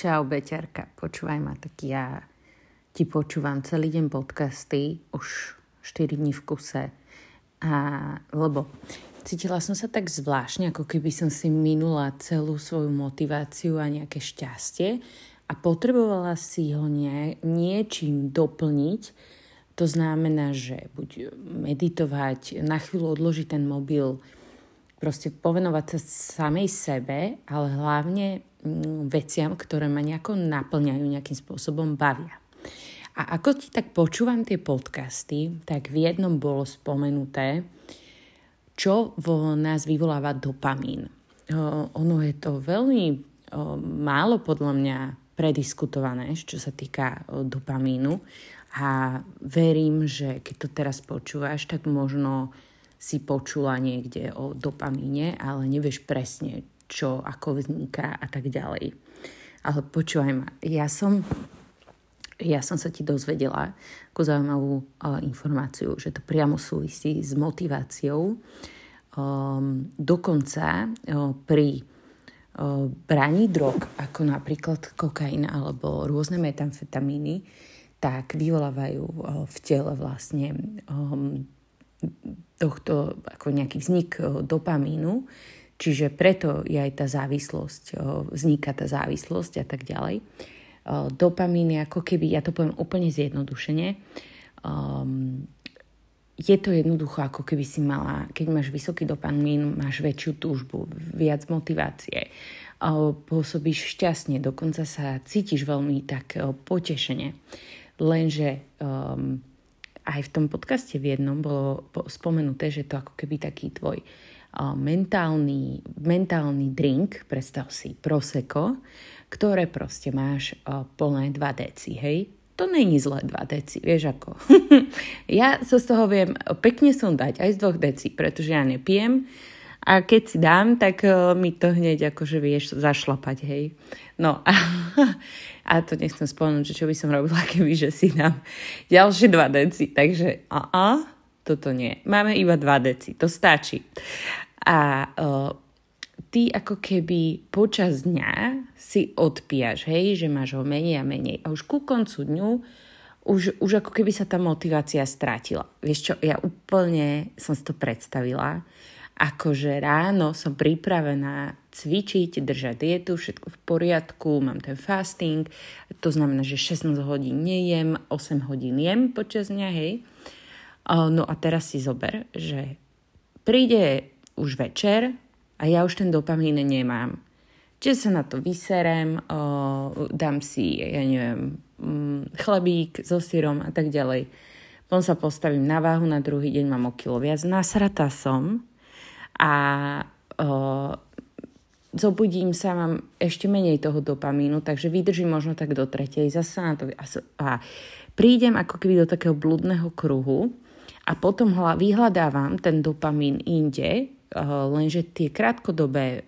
Čau, Beťarka, počúvaj ma, tak ja ti počúvam celý deň podcasty, už 4 dní v kuse. Lebo cítila som sa tak zvláštne, ako keby som si minula celú svoju motiváciu a nejaké šťastie a potrebovala si ho niečím doplniť. To znamená, že buď meditovať, na chvíľu odložiť ten mobil, proste povenovať sa samej sebe, ale hlavne veciam, ktoré ma nejako naplňajú, nejakým spôsobom bavia. A ako ti tak počúvam tie podcasty, tak v jednom bolo spomenuté, čo vo nás vyvoláva dopamín. Ono je to veľmi málo podľa mňa prediskutované, čo sa týka dopamínu. A verím, že keď to teraz počúvaš, tak možno si počula niekde o dopamíne, ale nevieš presne, čo, ako vzniká a tak ďalej. Ale počúvaj ma, ja som sa ti dozvedela ako zaujímavú informáciu, že to priamo súvisí s motiváciou. Dokonca pri braní drog, ako napríklad kokain alebo rôzne metamfetamíny, tak vyvolávajú v tele vlastne tohto, ako nejaký vznik dopamínu. Čiže preto je aj tá závislosť, vzniká tá závislosť a tak ďalej. Dopamín je ako keby, ja to poviem úplne zjednodušene, je to jednoducho ako keby si mala, keď máš vysoký dopamín, máš väčšiu túžbu, viac motivácie, pôsobíš šťastne, dokonca sa cítiš veľmi tak potešene. Lenže aj v tom podcaste v jednom bolo spomenuté, že to ako keby taký tvoj mentálny drink, predstav si prosecco, ktoré proste máš plné 2 deci, hej? To není zlé 2 deci, vieš ako. Ja sa z toho viem pekne sondať aj z 2 deci, pretože ja nepijem a keď si dám, tak mi to hneď akože vieš zašlapať, hej. No a to nechcem spomenúť, že čo by som robila, keby že si dám ďalšie 2 deci. Takže toto nie. Máme iba 2 deci, to stačí. A ty ako keby počas dňa si odpíjaš, hej, že máš ho menej a menej. A už ku koncu dňu už ako keby sa tá motivácia stratila. Vieš čo, ja úplne som si to predstavila, akože ráno som pripravená cvičiť, držať dietu, všetko v poriadku, mám ten fasting, to znamená, že 16 hodín nejem, 8 hodín jem počas dňa, hej. No a teraz si zober, že príde už večer a ja už ten dopamín nemám. Čiže sa na to vyserem, dám si, ja neviem, chlebík so syrom a tak ďalej. Potom sa postavím na váhu, na druhý deň mám o kilo viac, nasratá som a zobudím sa, mám ešte menej toho dopamínu, takže vydržím možno tak do tretej, zase na to a prídem ako keby do takého blúdneho kruhu a potom vyhľadávam ten dopamín inde, lenže tie krátkodobé,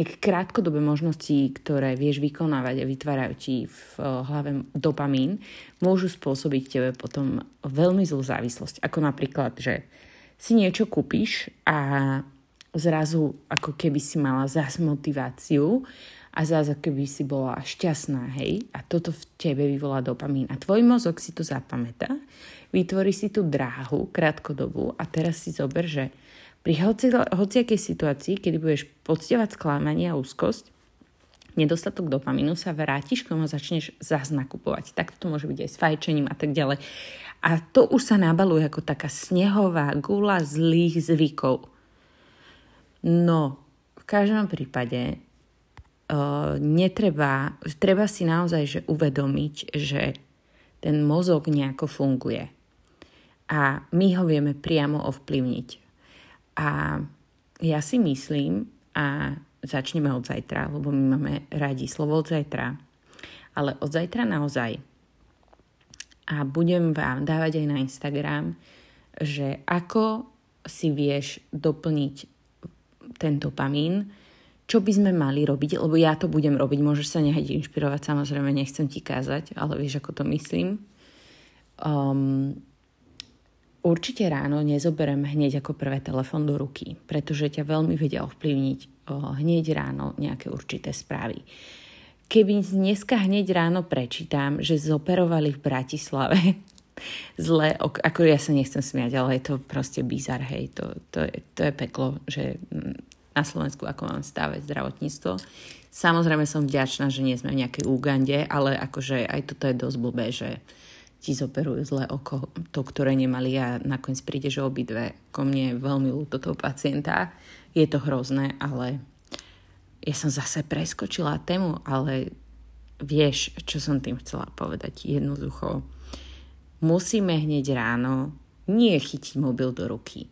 nejaké krátkodobé možnosti, ktoré vieš vykonávať a vytvárajú ti v hlave dopamín, môžu spôsobiť tebe potom veľmi zlú závislosť. Ako napríklad, že si niečo kúpiš a zrazu ako keby si mala zás motiváciu a zase keby si bola šťastná, hej, a toto v tebe vyvolá dopamín. A tvoj mozog si to zapamätá, vytvorí si tú dráhu krátkodobú a teraz si zober, že pri hociakej situácii, kedy budeš pociťovať sklamanie a úzkosť, nedostatok dopamínu, sa vrátiš k tomu a začneš zás nakupovať. Tak to môže byť aj s fajčením a tak ďalej. A to už sa nabaluje ako taká snehová gula zlých zvykov. No, v každom prípade treba si naozaj že uvedomiť, že ten mozog nejako funguje a my ho vieme priamo ovplyvniť. A ja si myslím, a začneme od zajtra, lebo my máme radi slovo od zajtra, ale od zajtra naozaj. A budem vám dávať aj na Instagram, že ako si vieš doplniť ten dopamín, čo by sme mali robiť, lebo ja to budem robiť, môžeš sa nehať inšpirovať, samozrejme nechcem ti kázať, ale vieš, ako to myslím. určite ráno nezoberem hneď ako prvé telefón do ruky, pretože ťa veľmi vedia ovplyvniť hneď ráno nejaké určité správy. Keby dneska hneď ráno prečítam, že zoperovali v Bratislave zle, ako ja sa nechcem smiať, ale je to proste bizar, hej, to je peklo, že na Slovensku ako mám stave zdravotníctvo. Samozrejme som vďačná, že nie sme v nejakej Ugande, ale akože aj toto je dosť blbé, že ti zoperujú zlé oko, to, ktoré nemali, a nakoniec príde, že obidve. Ko mne je veľmi ľúto toho pacienta. Je to hrozné, ale ja som zase preskočila tému, ale vieš, čo som tým chcela povedať. Jednoducho, musíme hneď ráno nie chytiť mobil do ruky,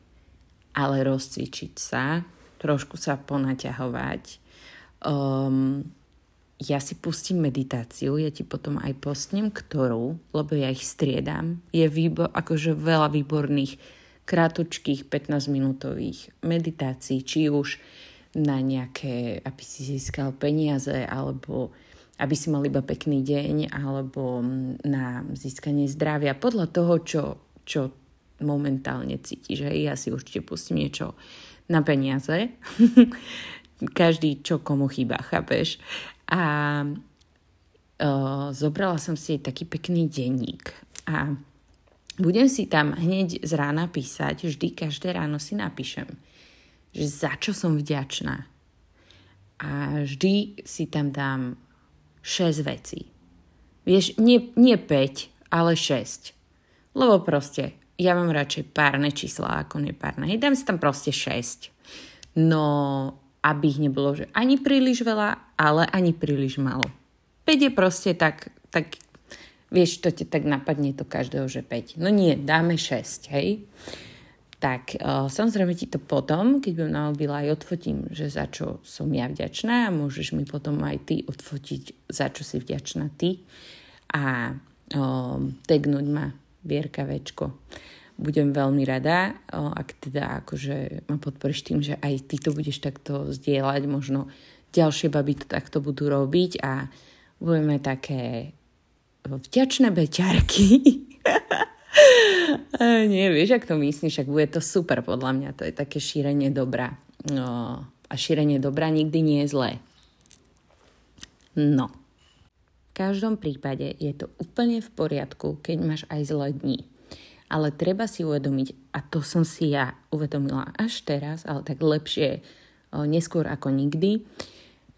ale rozcvičiť sa, trošku sa ponaťahovať. Ja si pustím meditáciu, ja ti potom aj postnem ktorú, lebo ja ich striedam. Je akože veľa výborných, krátučkých 15-minútových meditácií, či už na nejaké, aby si získal peniaze, alebo aby si mal iba pekný deň, alebo na získanie zdravia, podľa toho, čo momentálne cítiš. Ja si určite pustím niečo na peniaze. Každý, čo komu chýba, chápeš? A zobrala som si taký pekný denník a budem si tam hneď z rána písať, vždy každé ráno si napíšem, že za čo som vďačná. A vždy si tam dám 6 vecí. Vieš, nie 5, ale 6. Lebo proste, ja mám radšej párne čísla ako nepárne. Dám si tam proste 6. No, aby ich nebolo, že ani príliš veľa, ale ani príliš málo. 5 je proste tak vieš, to te tak napadne to každého, že 5. No nie, dáme 6, hej? Tak, samozrejme ti to potom, keď budem na mobile, aj odfotím, že za čo som ja vďačná, a môžeš mi potom aj ty odfotiť, za čo si vďačná ty, a tagnúť ma Vierka Večko. Budem veľmi rada, ak teda akože ma podporíš tým, že aj ty to budeš takto zdieľať, možno ďalšie baby to takto budú robiť a budeme také vďačné beťarky. Nie, vieš, ak to myslíš, ak bude to super, podľa mňa to je také šírenie dobra. No, a šírenie dobra nikdy nie je zlé. No. V každom prípade je to úplne v poriadku, keď máš aj zlé dni. Ale treba si uvedomiť, a to som si ja uvedomila až teraz, ale tak lepšie neskôr ako nikdy,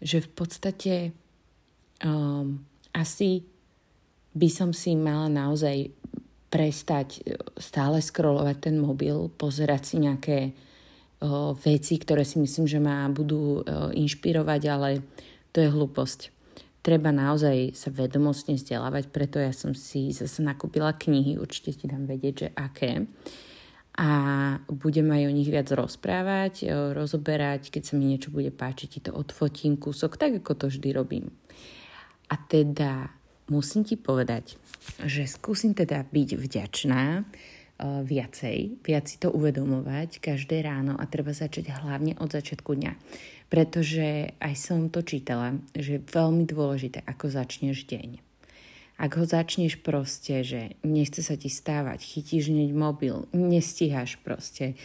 že v podstate asi by som si mala naozaj prestať stále scrollovať ten mobil, pozerať si nejaké veci, ktoré si myslím, že ma budú inšpirovať, ale to je hlúposť. Treba naozaj sa vedomostne vzdelávať, preto ja som si zase nakúpila knihy, určite ti dám vedieť, že aké. A budem aj o nich viac rozprávať, rozoberať, keď sa mi niečo bude páčiť, ti to odfotím kúsok, tak ako to vždy robím. A teda musím ti povedať, že skúsim teda byť vďačná viac si to uvedomovať každé ráno, a treba začať hlavne od začiatku dňa. Pretože aj som to čítala, že je veľmi dôležité, ako začneš deň. Ak ho začneš proste, že nechce sa ti stávať, chytíš hneď mobil, nestíhaš proste.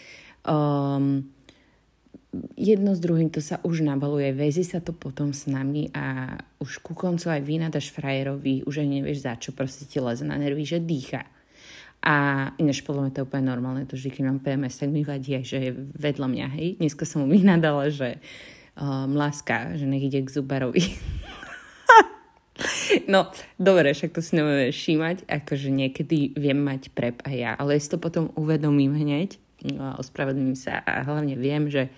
Jedno s druhým to sa už nabaluje, väzi sa to potom s nami a už ku koncu aj vynadaš frajerovi, už aj nevieš za čo, proste ti leze na nervy, že dýcha. A ináč podľa mňa to je úplne normálne, to vždy, keď mám PMS, tak mi vadí, že je vedľa mňa, hej. Dneska som mu vynadala, že láska, že nech ide k zubarovi. No, dobre, však to si nebudeme všímať, akože niekedy viem mať prep aj ja, ale si to potom uvedomím hneď, ospravedlním sa, a hlavne viem, že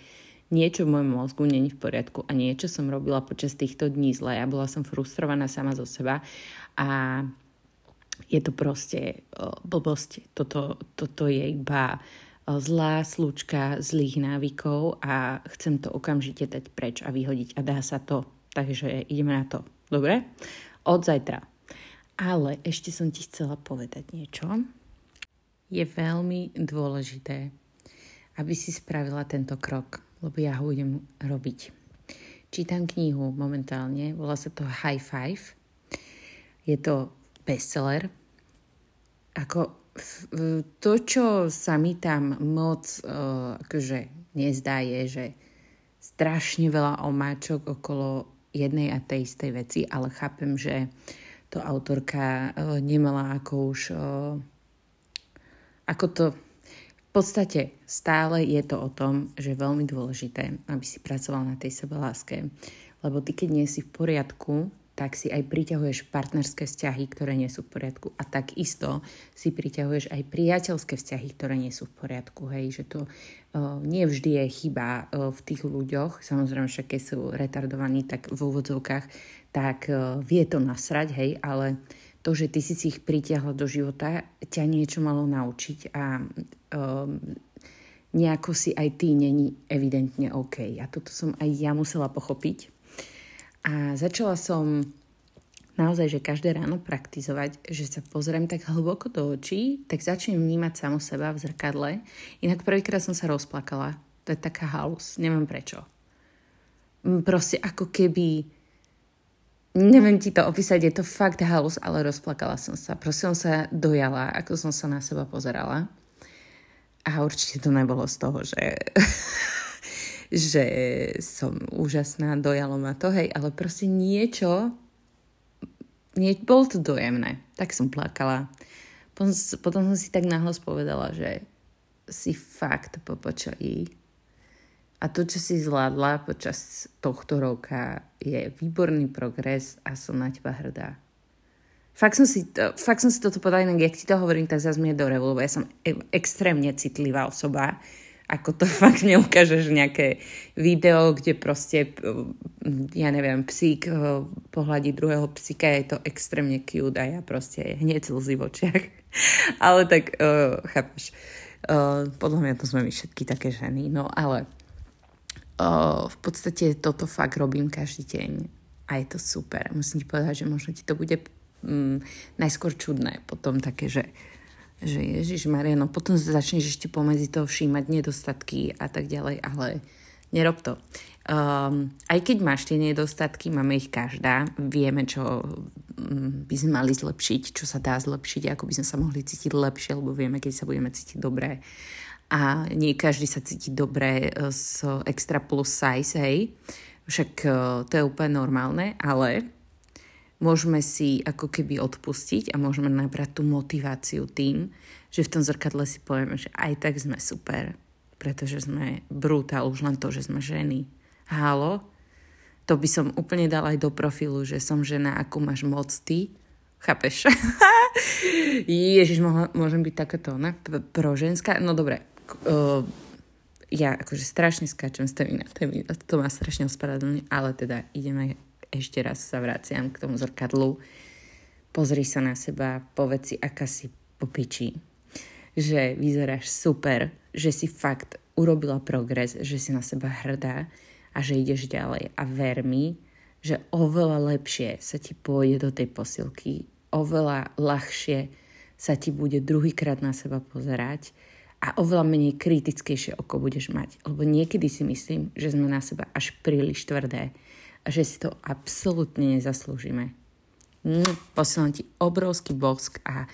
niečo v mojom mozgu není v poriadku a niečo som robila počas týchto dní zle. Ja bola som frustrovaná sama zo seba a je to proste blbosť. Toto je iba zlá slučka zlých návykov a chcem to okamžite dať preč a vyhodiť. A dá sa to. Takže ideme na to. Dobre? Od zajtra. Ale ešte som ti chcela povedať niečo. Je veľmi dôležité, aby si spravila tento krok, lebo ja ho budem robiť. Čítam knihu momentálne, volá sa to High Five. Je to bestseller. Ako to, čo sa mi tam moc akože nezdá, je, že strašne veľa omáčok okolo jednej a tej istej veci, ale chápem, že to autorka nemala ako už... Ako to... V podstate stále je to o tom, že je veľmi dôležité, aby si pracovala na tej sebeláske. Lebo ty, keď nie si v poriadku, tak si aj priťahuješ partnerské vzťahy, ktoré nie sú v poriadku. A takisto si priťahuješ aj priateľské vzťahy, ktoré nie sú v poriadku. Hej, že to nie vždy je chyba v tých ľuďoch. Samozrejme, však keď sú retardovaní, tak v úvodzovkách, tak vie to nasrať, hej, ale... To, že ty si ich pritiahla do života, ťa niečo malo naučiť a nejako si aj ty není evidentne OK. A toto som aj ja musela pochopiť. A začala som naozaj, že každé ráno praktizovať, že sa pozriem tak hlboko do očí, tak začnem vnímať samu seba v zrkadle. Inak prvýkrát som sa rozplakala. To je taká halus. Neviem prečo. Proste ako keby... Neviem ti to opísať, je to fakt halus, ale rozplakala som sa. Proste som sa dojala, ako som sa na seba pozerala. A určite to nebolo z toho, že, že som úžasná, dojalo ma to, hej, ale proste niečo, bolo to dojemné. Tak som plakala. Potom som si tak nahlas povedala, že si fakt popočuj. A to, čo si zvládla počas tohto roka, je výborný progres a som na teba hrdá. Fakt som si toto povedala, inak jak ti to hovorím, tak zase mi je do revu, lebo ja som extrémne citlivá osoba. Ako to fakt neukážeš nejaké video, kde proste, ja neviem, psík pohľadí druhého psíka, je to extrémne cute a ja proste hneď slzy v očiach. Ale tak, chápeš, podľa mňa to sme my všetky také ženy, no ale... v podstate toto fakt robím každý deň a je to super. Musím ti povedať, že možno ti to bude najskôr čudné, potom také, že Ježišmaria, no potom začneš ešte pomedzi toho všímať nedostatky a tak ďalej, ale nerob to. Aj keď máš tie nedostatky, máme ich každá, vieme, čo by sme mali zlepšiť, čo sa dá zlepšiť, ako by sme sa mohli cítiť lepšie, lebo vieme, keď sa budeme cítiť dobré. A nie každý sa cíti dobre s extra plus size, hej. Však to je úplne normálne, ale môžeme si ako keby odpustiť a môžeme nabrať tú motiváciu tým, že v tom zrkadle si povieme, že aj tak sme super, pretože sme brutál, už len to, že sme ženy. Halo? To by som úplne dala aj do profilu, že som žena, akú máš moc ty. Chápeš? Ježiš, môžem byť takáto ona proženská. No dobre, ja akože strašne skáčem z témy na témy, to má strašne ospravedlňuje, ale teda ideme ešte raz, sa vraciam k tomu zrkadlu. Pozri sa na seba, povedz si, aká si popiči, že vyzeráš super, že si fakt urobila progres, že si na seba hrdá a že ideš ďalej. A ver mi, že oveľa lepšie sa ti pôjde do tej posilky, oveľa ľahšie sa ti bude druhýkrát na seba pozerať a oveľa menej kritickejšie oko budeš mať. Lebo niekedy si myslím, že sme na seba až príliš tvrdé a že si to absolútne nezaslúžime. Posielam ti obrovský bosk a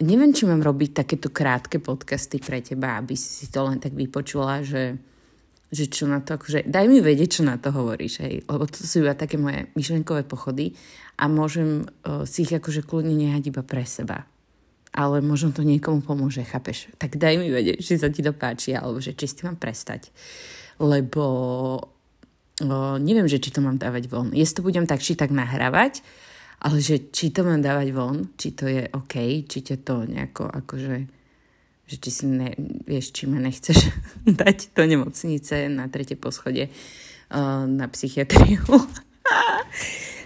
neviem, či mám robiť takéto krátke podcasty pre teba, aby si to len tak vypočula, že čo na to, akože daj mi vedieť, čo na to hovoríš, hej, lebo to sú iba také moje myšlenkové pochody a môžem si ich akože kľudne nehať iba pre seba, ale možno to niekomu pomôže, chápeš, tak daj mi vedieť, či sa ti to páči, alebo že či si mám prestať, lebo neviem, že či to mám dávať von, jestli to budem tak či tak nahrávať, ale že či to mám dávať von, či to je OK, či ťa to nejako akože... že či si vieš, či ma nechceš dať do nemocnice na 3. poschodie na psychiatriu.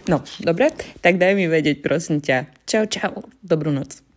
No, dobre, tak daj mi vedieť, prosím ťa. Čau, čau, dobrú noc.